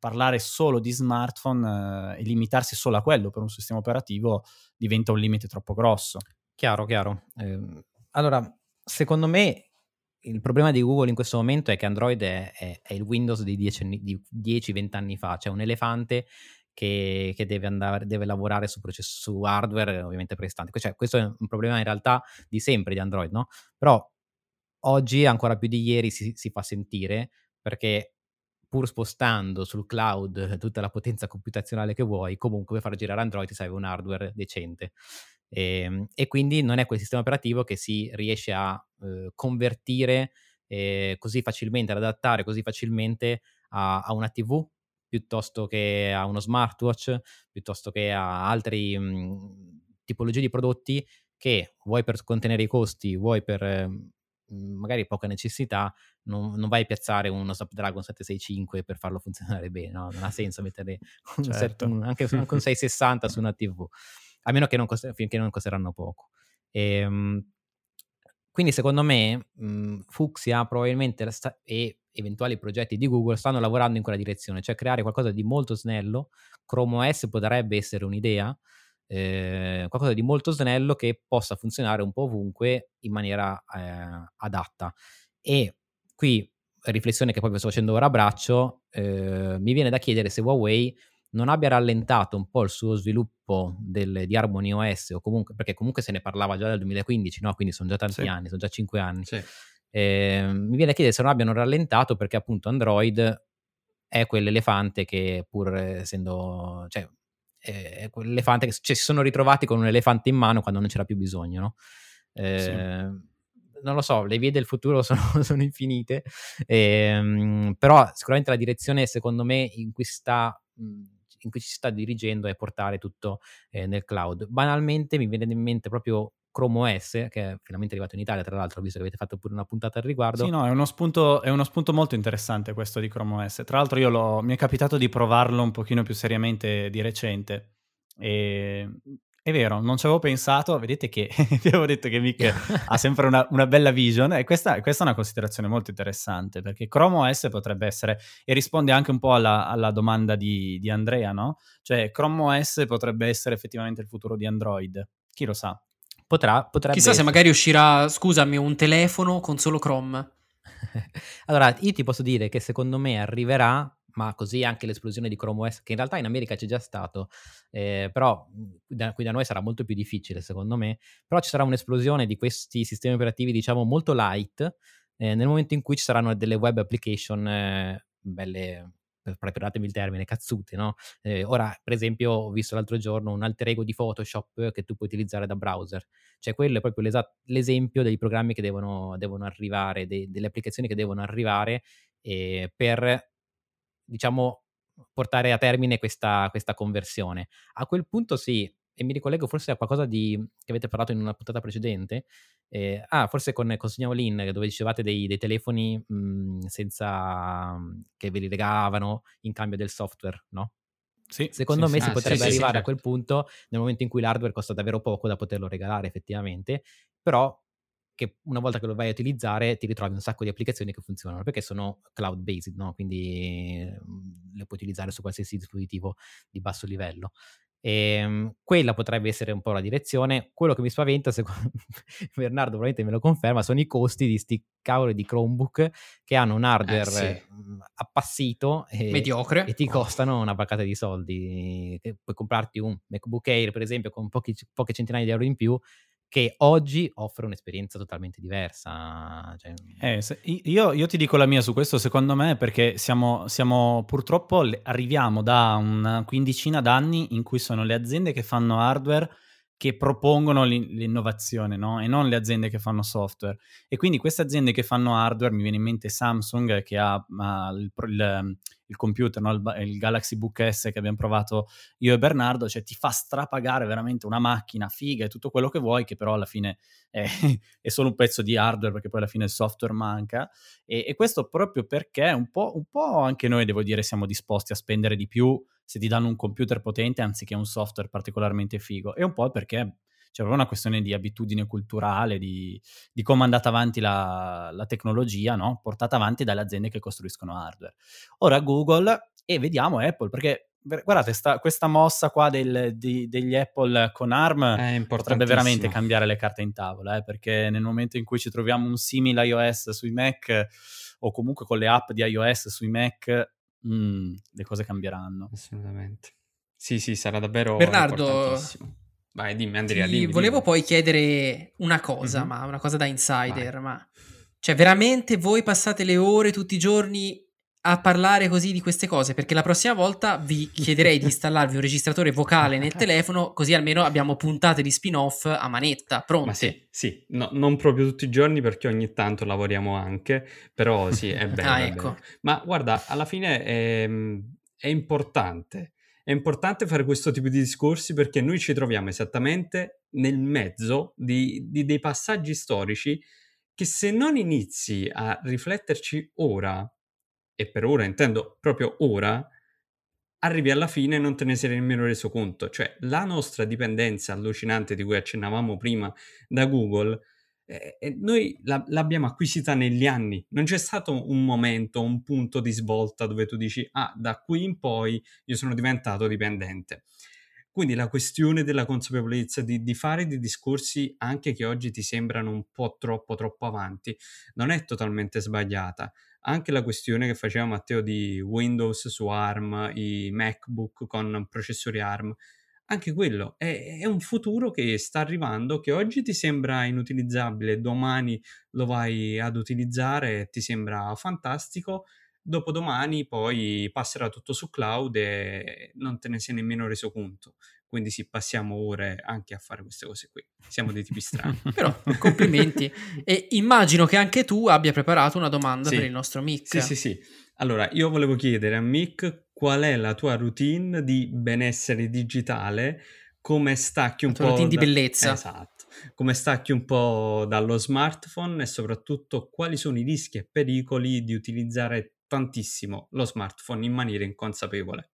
parlare solo di smartphone e limitarsi solo a quello per un sistema operativo diventa un limite troppo grosso. Chiaro. Allora, secondo me il problema di Google in questo momento è che Android è il Windows di 10-20 anni fa, cioè un elefante che deve lavorare su hardware ovviamente prestante. Cioè, questo è un problema in realtà di sempre di Android, no? Però oggi ancora più di ieri si fa sentire, perché pur spostando sul cloud tutta la potenza computazionale che vuoi, comunque per far girare Android ti serve un hardware decente. E quindi non è quel sistema operativo che si riesce a convertire così facilmente, ad adattare così facilmente a una TV, piuttosto che a uno smartwatch, piuttosto che a altre tipologie di prodotti che vuoi per contenere i costi, vuoi per magari poca necessità. Non vai a piazzare uno Snapdragon 765 per farlo funzionare bene, no? Non ha senso mettere anche un 660 su una TV, a meno che finché non costeranno poco. Quindi secondo me Fuxia probabilmente e eventuali progetti di Google stanno lavorando in quella direzione, cioè creare qualcosa di molto snello. Chrome OS potrebbe essere un'idea, qualcosa di molto snello che possa funzionare un po' ovunque in maniera adatta. E qui, riflessione che poi vi sto facendo ora a braccio, mi viene da chiedere se Huawei non abbia rallentato un po' il suo sviluppo di Harmony OS, o comunque, perché comunque se ne parlava già dal 2015, no? Quindi sono già tanti anni, sono già 5 anni. Sì. Mi viene a chiedere se non abbiano rallentato, perché appunto Android è quell'elefante che, pur essendo, cioè, è quell'elefante che, cioè, si sono ritrovati con un elefante in mano quando non c'era più bisogno, no? Sì. Non lo so, le vie del futuro sono infinite, però sicuramente la direzione, secondo me, in cui ci sta dirigendo è portare tutto nel cloud. Banalmente mi viene in mente proprio Chrome OS, che è finalmente arrivato in Italia, tra l'altro, visto che avete fatto pure una puntata al riguardo. Sì, no, è uno spunto molto interessante questo di Chrome OS. Tra l'altro mi è capitato di provarlo un pochino più seriamente di recente, e è vero, non ci avevo pensato. Vedete che vi avevo detto che Mick ha sempre una bella vision, e questa è una considerazione molto interessante, perché Chrome OS potrebbe essere, e risponde anche un po' alla domanda di Andrea, no? Cioè Chrome OS potrebbe essere effettivamente il futuro di Android, chi lo sa? Potrebbe chissà essere. Se magari uscirà, scusami, un telefono con solo Chrome. Allora, io ti posso dire che secondo me arriverà, ma così anche l'esplosione di Chrome OS, che in realtà in America c'è già stato, però qui da noi sarà molto più difficile, secondo me. Però ci sarà un'esplosione di questi sistemi operativi, diciamo, molto light, nel momento in cui ci saranno delle web application belle, perdonatemi il termine, cazzute, no? Ora, per esempio, ho visto l'altro giorno un alter ego di Photoshop che tu puoi utilizzare da browser. Cioè, quello è proprio l'esempio dei programmi che devono arrivare, delle applicazioni che devono arrivare per, diciamo, portare a termine questa conversione. A quel punto sì, e mi ricollego forse a qualcosa che avete parlato in una puntata precedente, forse con Signaolin, dove dicevate dei telefoni senza, che ve li regalavano in cambio del software, no? Sì, secondo me si potrebbe arrivare a quel punto, nel momento in cui l'hardware costa davvero poco da poterlo regalare effettivamente, però che una volta che lo vai a utilizzare ti ritrovi un sacco di applicazioni che funzionano perché sono cloud based, no? Quindi le puoi utilizzare su qualsiasi dispositivo di basso livello. Quella potrebbe essere un po' la direzione. Quello che mi spaventa, secondo Bernardo probabilmente me lo conferma, sono i costi di sti cavoli di Chromebook che hanno un hardware appassito e mediocre, e ti costano una paccata di soldi. Puoi comprarti un MacBook Air, per esempio, con poche centinaia di euro in più, che oggi offre un'esperienza totalmente diversa. Cioè... Io ti dico la mia su questo, secondo me, perché siamo purtroppo arriviamo da una quindicina d'anni in cui sono le aziende che fanno hardware che propongono l'innovazione, no? E non le aziende che fanno software. E quindi queste aziende che fanno hardware, mi viene in mente Samsung, che ha il computer, no? Il Galaxy Book S che abbiamo provato io e Bernardo, cioè ti fa strapagare veramente una macchina figa e tutto quello che vuoi, che però alla fine è solo un pezzo di hardware, perché poi alla fine il software manca, e questo proprio perché un po' anche noi, devo dire, siamo disposti a spendere di più se ti danno un computer potente anziché un software particolarmente figo, e un po' perché c'è proprio una questione di abitudine culturale, di come è andata avanti la tecnologia, no? Portata avanti dalle aziende che costruiscono hardware. Ora Google, e vediamo Apple, perché guardate, questa mossa qua degli Apple con ARM potrebbe veramente cambiare le carte in tavola, perché nel momento in cui ci troviamo un simile iOS sui Mac, o comunque con le app di iOS sui Mac, le cose cambieranno. Assolutamente. Sì, sarà davvero importantissimo. Vai, dimmi Andrea. Sì, volevo poi chiedere una cosa, mm-hmm. ma una cosa da insider. Vai. Ma cioè veramente voi passate le ore tutti i giorni a parlare così di queste cose? Perché la prossima volta vi chiederei di installarvi un registratore vocale nel telefono, così almeno abbiamo puntate di spin-off a manetta pronte. Ma sì, no, non proprio tutti i giorni, perché ogni tanto lavoriamo anche, però sì, è bello. Ah, ecco. Bello. Ma guarda, alla fine è importante. È importante fare questo tipo di discorsi, perché noi ci troviamo esattamente nel mezzo dei passaggi storici che, se non inizi a rifletterci ora, e per ora intendo proprio ora, arrivi alla fine e non te ne sei nemmeno reso conto. Cioè, la nostra dipendenza allucinante di cui accennavamo prima da Google, noi l'abbiamo acquisita negli anni. Non c'è stato un momento, un punto di svolta dove tu dici da qui in poi io sono diventato dipendente. Quindi la questione della consapevolezza di fare dei discorsi anche che oggi ti sembrano un po' troppo avanti non è totalmente sbagliata. Anche la questione che faceva Matteo di Windows su ARM, i MacBook con processori ARM, anche quello è un futuro che sta arrivando, che oggi ti sembra inutilizzabile, domani lo vai ad utilizzare, ti sembra fantastico, dopodomani poi passerà tutto su cloud e non te ne sei nemmeno reso conto. Quindi sì, passiamo ore anche a fare queste cose qui, siamo dei tipi strani. Però complimenti, e immagino che anche tu abbia preparato una domanda per il nostro Mick. Sì. Allora, io volevo chiedere a Mick qual è la tua routine di benessere digitale, come stacchi un po'... La tua routine di bellezza. Esatto. Come stacchi un po' dallo smartphone, e soprattutto quali sono i rischi e pericoli di utilizzare tantissimo lo smartphone in maniera inconsapevole.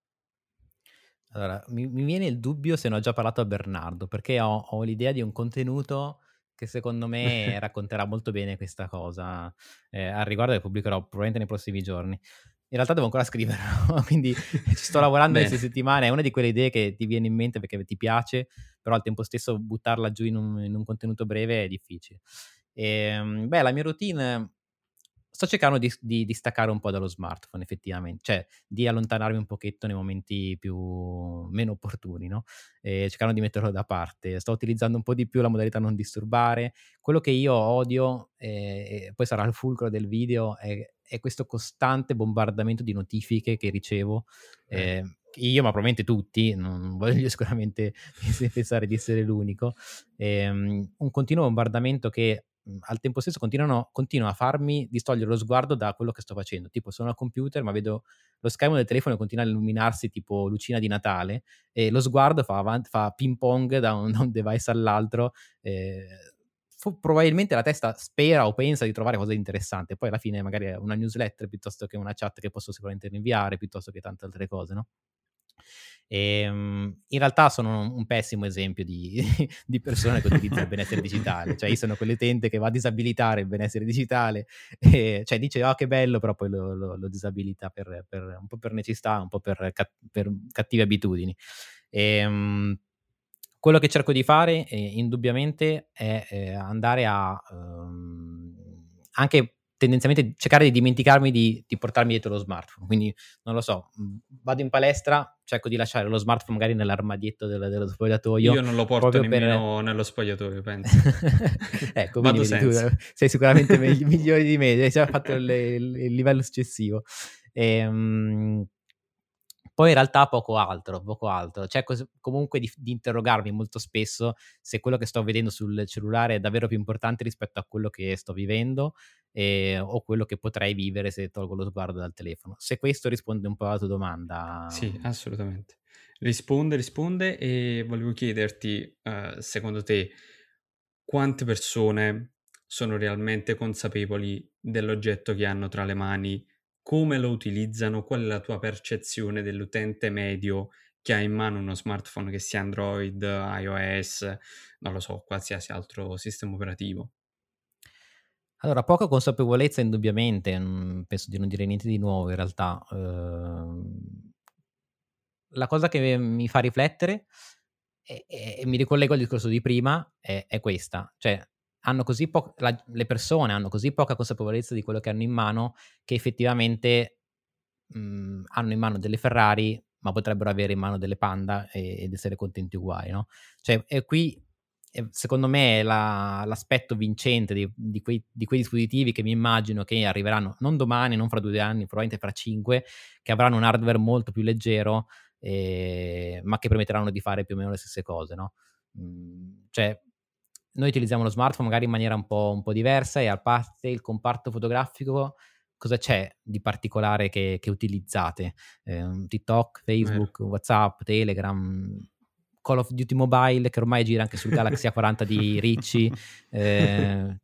Allora, mi viene il dubbio se ne ho già parlato a Bernardo, perché ho l'idea di un contenuto che secondo me racconterà molto bene questa cosa al riguardo, che pubblicherò probabilmente nei prossimi giorni. In realtà devo ancora scriverlo, quindi ci sto lavorando queste settimane. È una di quelle idee che ti viene in mente perché ti piace, però al tempo stesso buttarla giù in un contenuto breve è difficile. Beh, la mia routine... Sto cercando di staccare un po' dallo smartphone, effettivamente, cioè di allontanarmi un pochetto nei momenti meno opportuni, no? Cercando di metterlo da parte. Sto utilizzando un po' di più la modalità non disturbare. Quello che io odio, e poi sarà il fulcro del video, è questo costante bombardamento di notifiche che ricevo. Io, ma probabilmente tutti, non voglio sicuramente pensare di essere l'unico. Un continuo bombardamento che al tempo stesso continua a farmi distogliere lo sguardo da quello che sto facendo. Tipo, sono al computer ma vedo lo schermo del telefono continua a illuminarsi tipo lucina di Natale, e lo sguardo fa ping pong da un device all'altro. Probabilmente la testa spera o pensa di trovare cose interessanti, poi alla fine magari è una newsletter piuttosto che una chat che posso sicuramente rinviare, piuttosto che tante altre cose, no? In realtà sono un pessimo esempio di persona che utilizza il benessere digitale. Cioè, io sono quell'utente che va a disabilitare il benessere digitale, cioè dice che bello, però poi lo disabilita per un po' per necessità, un po' per cattive abitudini. Quello che cerco di fare indubbiamente è andare a anche tendenzialmente cercare di dimenticarmi di portarmi dietro lo smartphone, quindi non lo so, vado in palestra, cerco di lasciare lo smartphone magari nell'armadietto dello spogliatoio. Io non lo porto nemmeno nello spogliatoio, penso. Ecco, quindi tu sei sicuramente migliore di me, hai già fatto il livello successivo. Poi in realtà poco altro, cerco comunque di interrogarmi molto spesso se quello che sto vedendo sul cellulare è davvero più importante rispetto a quello che sto vivendo, o quello che potrei vivere se tolgo lo sguardo dal telefono. Se questo risponde un po' alla tua domanda. Sì, assolutamente. Risponde e volevo chiederti, secondo te, quante persone sono realmente consapevoli dell'oggetto che hanno tra le mani? Come lo utilizzano? Qual è la tua percezione dell'utente medio che ha in mano uno smartphone, che sia Android, iOS, non lo so, qualsiasi altro sistema operativo? Allora, poca consapevolezza indubbiamente, penso di non dire niente di nuovo in realtà. La cosa che mi fa riflettere, e mi ricollego al discorso di prima, è questa, cioè le persone hanno così poca consapevolezza di quello che hanno in mano, che effettivamente hanno in mano delle Ferrari, ma potrebbero avere in mano delle Panda ed essere contenti uguali, no? Cioè, e qui secondo me è l'aspetto vincente di quei dispositivi che mi immagino che arriveranno non domani, non fra 2 anni, probabilmente fra 5, che avranno un hardware molto più leggero, ma che permetteranno di fare più o meno le stesse cose, no? Cioè, noi utilizziamo lo smartphone magari in maniera un po' diversa, e a parte il comparto fotografico, cosa c'è di particolare che utilizzate? TikTok, Facebook, WhatsApp, Telegram, Call of Duty Mobile, che ormai gira anche sul Galaxy A40 di Ricci. Che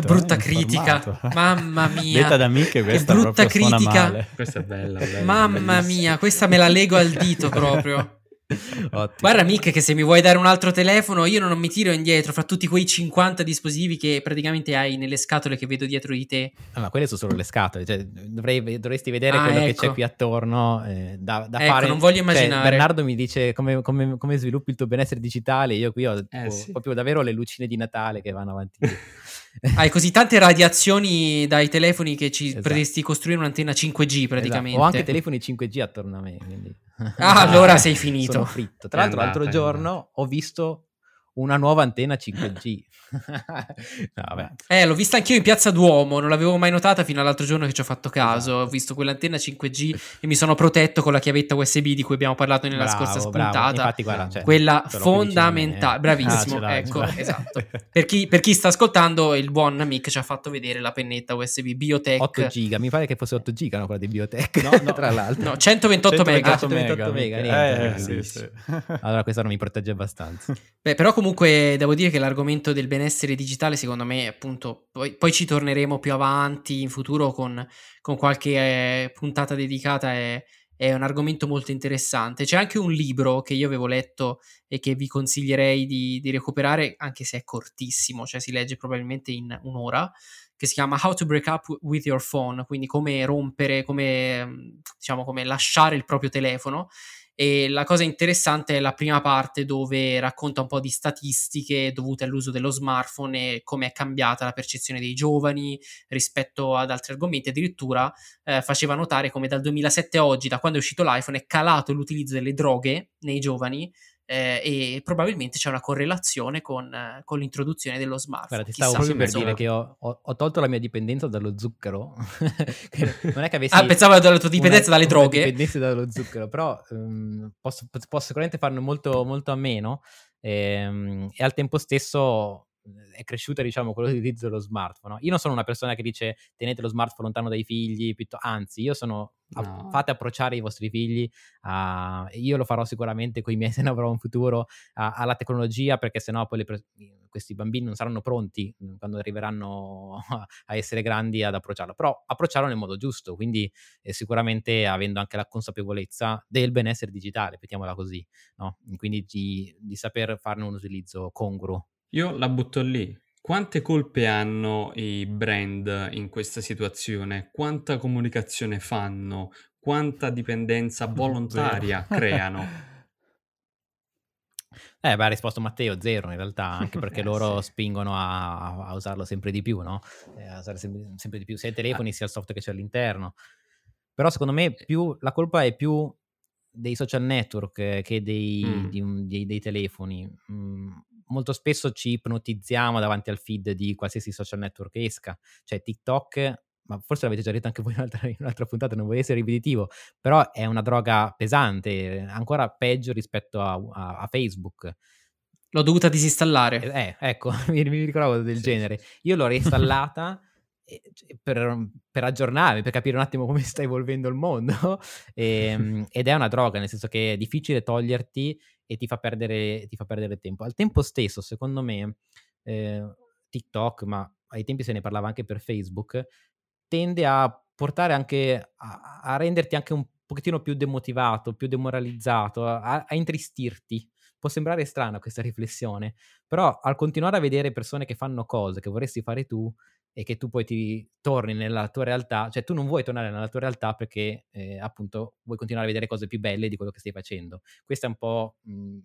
brutta critica, mamma mia, detta da amiche, questa che brutta critica, questa è bella, mamma mia, questa me la lego al dito proprio. Ottimo. Guarda Mick, che se mi vuoi dare un altro telefono io non mi tiro indietro fra tutti quei 50 dispositivi che praticamente hai nelle scatole che vedo dietro di te. Ma quelle sono solo le scatole, cioè, dovresti vedere quello, ecco, che c'è qui attorno, da ecco, fare. Non voglio immaginare. Cioè, Bernardo mi dice come sviluppi il tuo benessere digitale, io qui ho sì, proprio davvero le lucine di Natale che vanno avanti. Hai così tante radiazioni dai telefoni che ci potresti costruire un'antenna 5G praticamente. Esatto. Ho anche telefoni 5G attorno a me, quindi. Ah, allora sei finito. Sono fritto. Tra l'altro, l'altro giorno ho visto una nuova antenna 5G. No, l'ho vista anch'io in Piazza Duomo, non l'avevo mai notata fino all'altro giorno che ci ho fatto caso. Esatto. Ho visto quell'antenna 5G e mi sono protetto con la chiavetta USB di cui abbiamo parlato nella scorsa puntata. Infatti, guarda, cioè, quella fondamentale, bravissimo, ecco, esatto. Per chi sta ascoltando, il buon amico ci ha fatto vedere la pennetta USB Biotech 8 giga, mi pare che fosse 8 giga, no, quella di Biotech. No, tra l'altro. No, 128 mega. Sì. Allora questa non mi protegge abbastanza. Beh, però comunque devo dire che l'argomento del benessere digitale, secondo me, appunto, poi ci torneremo più avanti in futuro con qualche puntata dedicata, è un argomento molto interessante. C'è anche un libro che io avevo letto e che vi consiglierei di recuperare, anche se è cortissimo, cioè si legge probabilmente in un'ora, che si chiama How to Break Up With Your Phone, quindi come rompere, come lasciare il proprio telefono. E la cosa interessante è la prima parte, dove racconta un po' di statistiche dovute all'uso dello smartphone e come è cambiata la percezione dei giovani rispetto ad altri argomenti. Addirittura faceva notare come dal 2007 a oggi, da quando è uscito l'iPhone, è calato l'utilizzo delle droghe nei giovani, e probabilmente c'è una correlazione con l'introduzione dello smartphone. Guarda, ti stavo proprio per dire che ho tolto la mia dipendenza dallo zucchero. Non è che avessi pensavo dalla tua dipendenza dalle droghe. Dipendenza dallo zucchero, però posso sicuramente farne molto, molto a meno, e al tempo stesso è cresciuta, diciamo, quello di utilizzo dello smartphone, no? Io non sono una persona che dice tenete lo smartphone lontano dai figli, anzi, io sono fate approcciare i vostri figli io lo farò sicuramente con i miei, se ne avrò un futuro, alla tecnologia, perché sennò poi questi bambini non saranno pronti quando arriveranno a essere grandi ad approcciarlo, però approcciarlo nel modo giusto, quindi sicuramente avendo anche la consapevolezza del benessere digitale, mettiamola così, no? Quindi di saper farne un utilizzo congruo. Io la butto lì. Quante colpe hanno i brand in questa situazione? Quanta comunicazione fanno? Quanta dipendenza volontaria creano? Beh, ha risposto Matteo, zero in realtà, anche perché loro sì, spingono a usarlo sempre di più, no? A usare sempre di più sia i telefoni sia il software che c'è all'interno. Però secondo me più la colpa è più dei social network che dei telefoni. Molto spesso ci ipnotizziamo davanti al feed di qualsiasi social network che esca, cioè TikTok, ma forse l'avete già detto anche voi in un'altra puntata, non voglio essere ripetitivo, però è una droga pesante, ancora peggio rispetto a Facebook. L'ho dovuta disinstallare. Ecco, mi ricordavo del genere. Io l'ho reinstallata per aggiornarmi, per capire un attimo come sta evolvendo il mondo ed è una droga, nel senso che è difficile toglierti e ti fa perdere tempo. Al tempo stesso, secondo me, TikTok, ma ai tempi se ne parlava anche per Facebook, tende a portare anche a renderti anche un pochettino più demotivato, più demoralizzato, a intristirti. Può sembrare strana questa riflessione, però al continuare a vedere persone che fanno cose che vorresti fare tu e che tu poi ti torni nella tua realtà, cioè tu non vuoi tornare nella tua realtà perché appunto vuoi continuare a vedere cose più belle di quello che stai facendo. Questo è un po' un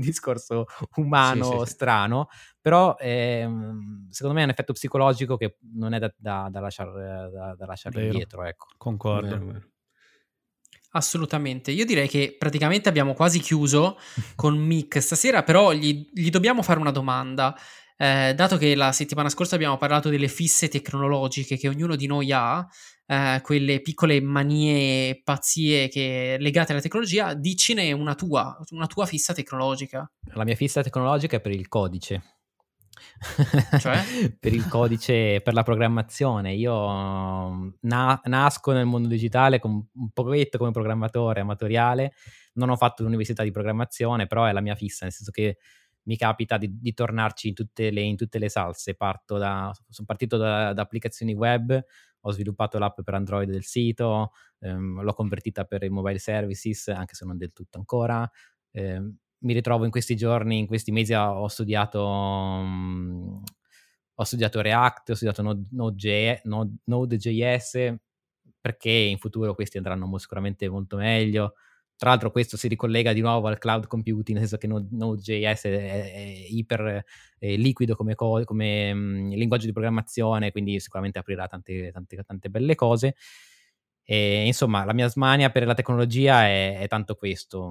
discorso umano strano, però secondo me è un effetto psicologico che non è da lasciare indietro, ecco. Concordo. Vero. Assolutamente, io direi che praticamente abbiamo quasi chiuso con Mick stasera, però gli dobbiamo fare una domanda. Dato che la settimana scorsa abbiamo parlato delle fisse tecnologiche che ognuno di noi ha, quelle piccole manie, pazzie legate alla tecnologia, dicine una tua fissa tecnologica. La mia fissa tecnologica è per il codice. Cioè? Per il codice, per la programmazione. Io nasco nel mondo digitale con un pochetto come programmatore amatoriale, non ho fatto l'università di programmazione, però è la mia fissa, nel senso che mi capita di tornarci in tutte le salse. Sono partito da applicazioni web, ho sviluppato l'app per Android del sito, l'ho convertita per i mobile services, anche se non del tutto ancora. Mi ritrovo in questi giorni, in questi mesi ho studiato React, ho studiato Node.js, perché in futuro questi andranno sicuramente molto meglio. Tra l'altro questo si ricollega di nuovo al cloud computing, nel senso che Node.js è iper liquido come linguaggio di programmazione, quindi sicuramente aprirà tante belle cose. E, insomma, la mia smania per la tecnologia è tanto questo.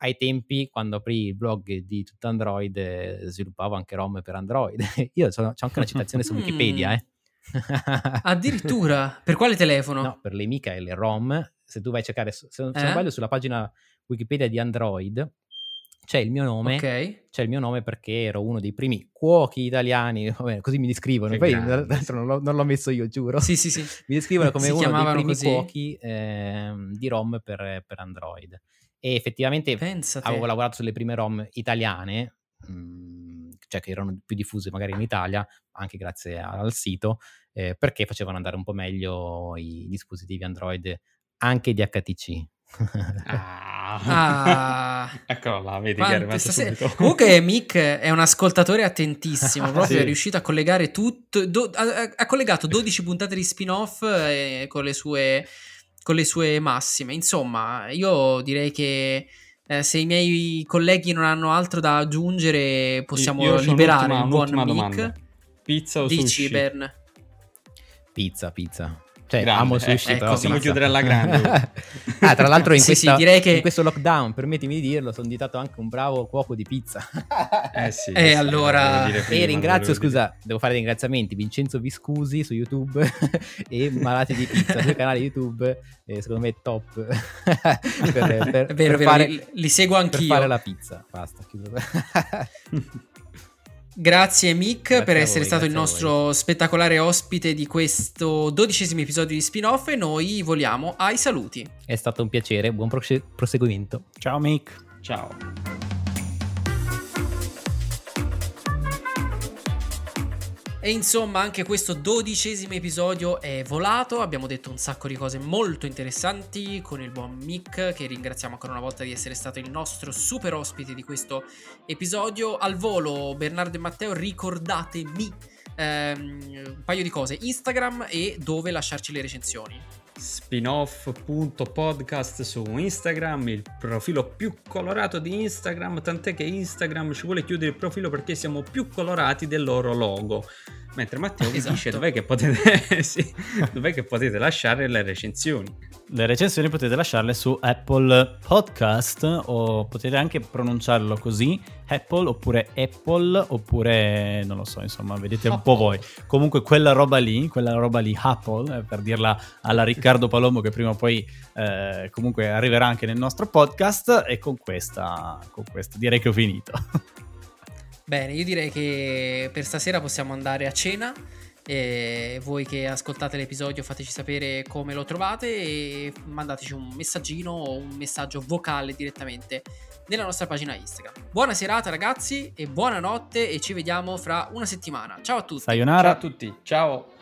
Ai tempi, quando aprì il blog di Tutto Android, sviluppavo anche ROM per Android. Io c'ho anche una citazione su Wikipedia, Addirittura? Per quale telefono? No, per le Mica e le ROM. Se tu vai a cercare, se non sbaglio, sulla pagina Wikipedia di Android c'è il mio nome, okay. C'è il mio nome perché ero uno dei primi cuochi italiani, vabbè, così mi descrivono, poi d'altro non l'ho messo io, giuro. Sì. Mi descrivono come uno dei primi cuochi di ROM per Android. E effettivamente avevo lavorato sulle prime ROM italiane, cioè che erano più diffuse magari in Italia, anche grazie al sito, perché facevano andare un po' meglio i dispositivi Android anche di HTC. Eccolo là, vedi che è arrivato subito. Comunque Mick è un ascoltatore attentissimo, proprio sì. È riuscito a collegare tutto, ha collegato 12 puntate di spin-off con le sue massime. Insomma, io direi che se i miei colleghi non hanno altro da aggiungere, possiamo liberare il buon Mick. Domanda. Pizza o sushi? Bern. Pizza. Cioè, grande, amo sushi, però possiamo chiudere alla grande. Tra l'altro in questo lockdown, permettimi di dirlo, sono diventato anche un bravo cuoco di pizza. Allora prima, ringrazio, scusa, devo fare ringraziamenti, Vincenzo Viscusi su YouTube e Malati di Pizza sul canale YouTube, secondo me è top. Vero, li seguo anch'io. Per fare la pizza, basta, chiudo. Grazie Mick per essere stato il nostro spettacolare ospite di questo 12° episodio di Spin-off, e noi voliamo ai saluti. È stato un piacere, buon proseguimento. Ciao Mick. Ciao. E insomma, anche questo 12° episodio è volato, abbiamo detto un sacco di cose molto interessanti con il buon Mick, che ringraziamo ancora una volta di essere stato il nostro super ospite di questo episodio. Al volo, Bernardo e Matteo, ricordatemi un paio di cose, Instagram e dove lasciarci le recensioni. spin-off.podcast su Instagram, il profilo più colorato di Instagram, tant'è che Instagram ci vuole chiudere il profilo perché siamo più colorati del loro logo. Mentre Matteo vi dice dov'è che potete lasciare le recensioni. Le recensioni potete lasciarle su Apple Podcast, o potete anche pronunciarlo così, Apple oppure non lo so, insomma, vedete un po' voi. Comunque quella roba lì, Apple, per dirla alla Riccardo Palombo, che prima o poi comunque arriverà anche nel nostro podcast, e con questa direi che ho finito. Bene, io direi che per stasera possiamo andare a cena, e voi che ascoltate l'episodio fateci sapere come lo trovate e mandateci un messaggino o un messaggio vocale direttamente nella nostra pagina Instagram. Buona serata ragazzi e buonanotte, e ci vediamo fra una settimana. Ciao a tutti. Sayonara. Ciao a tutti. Ciao.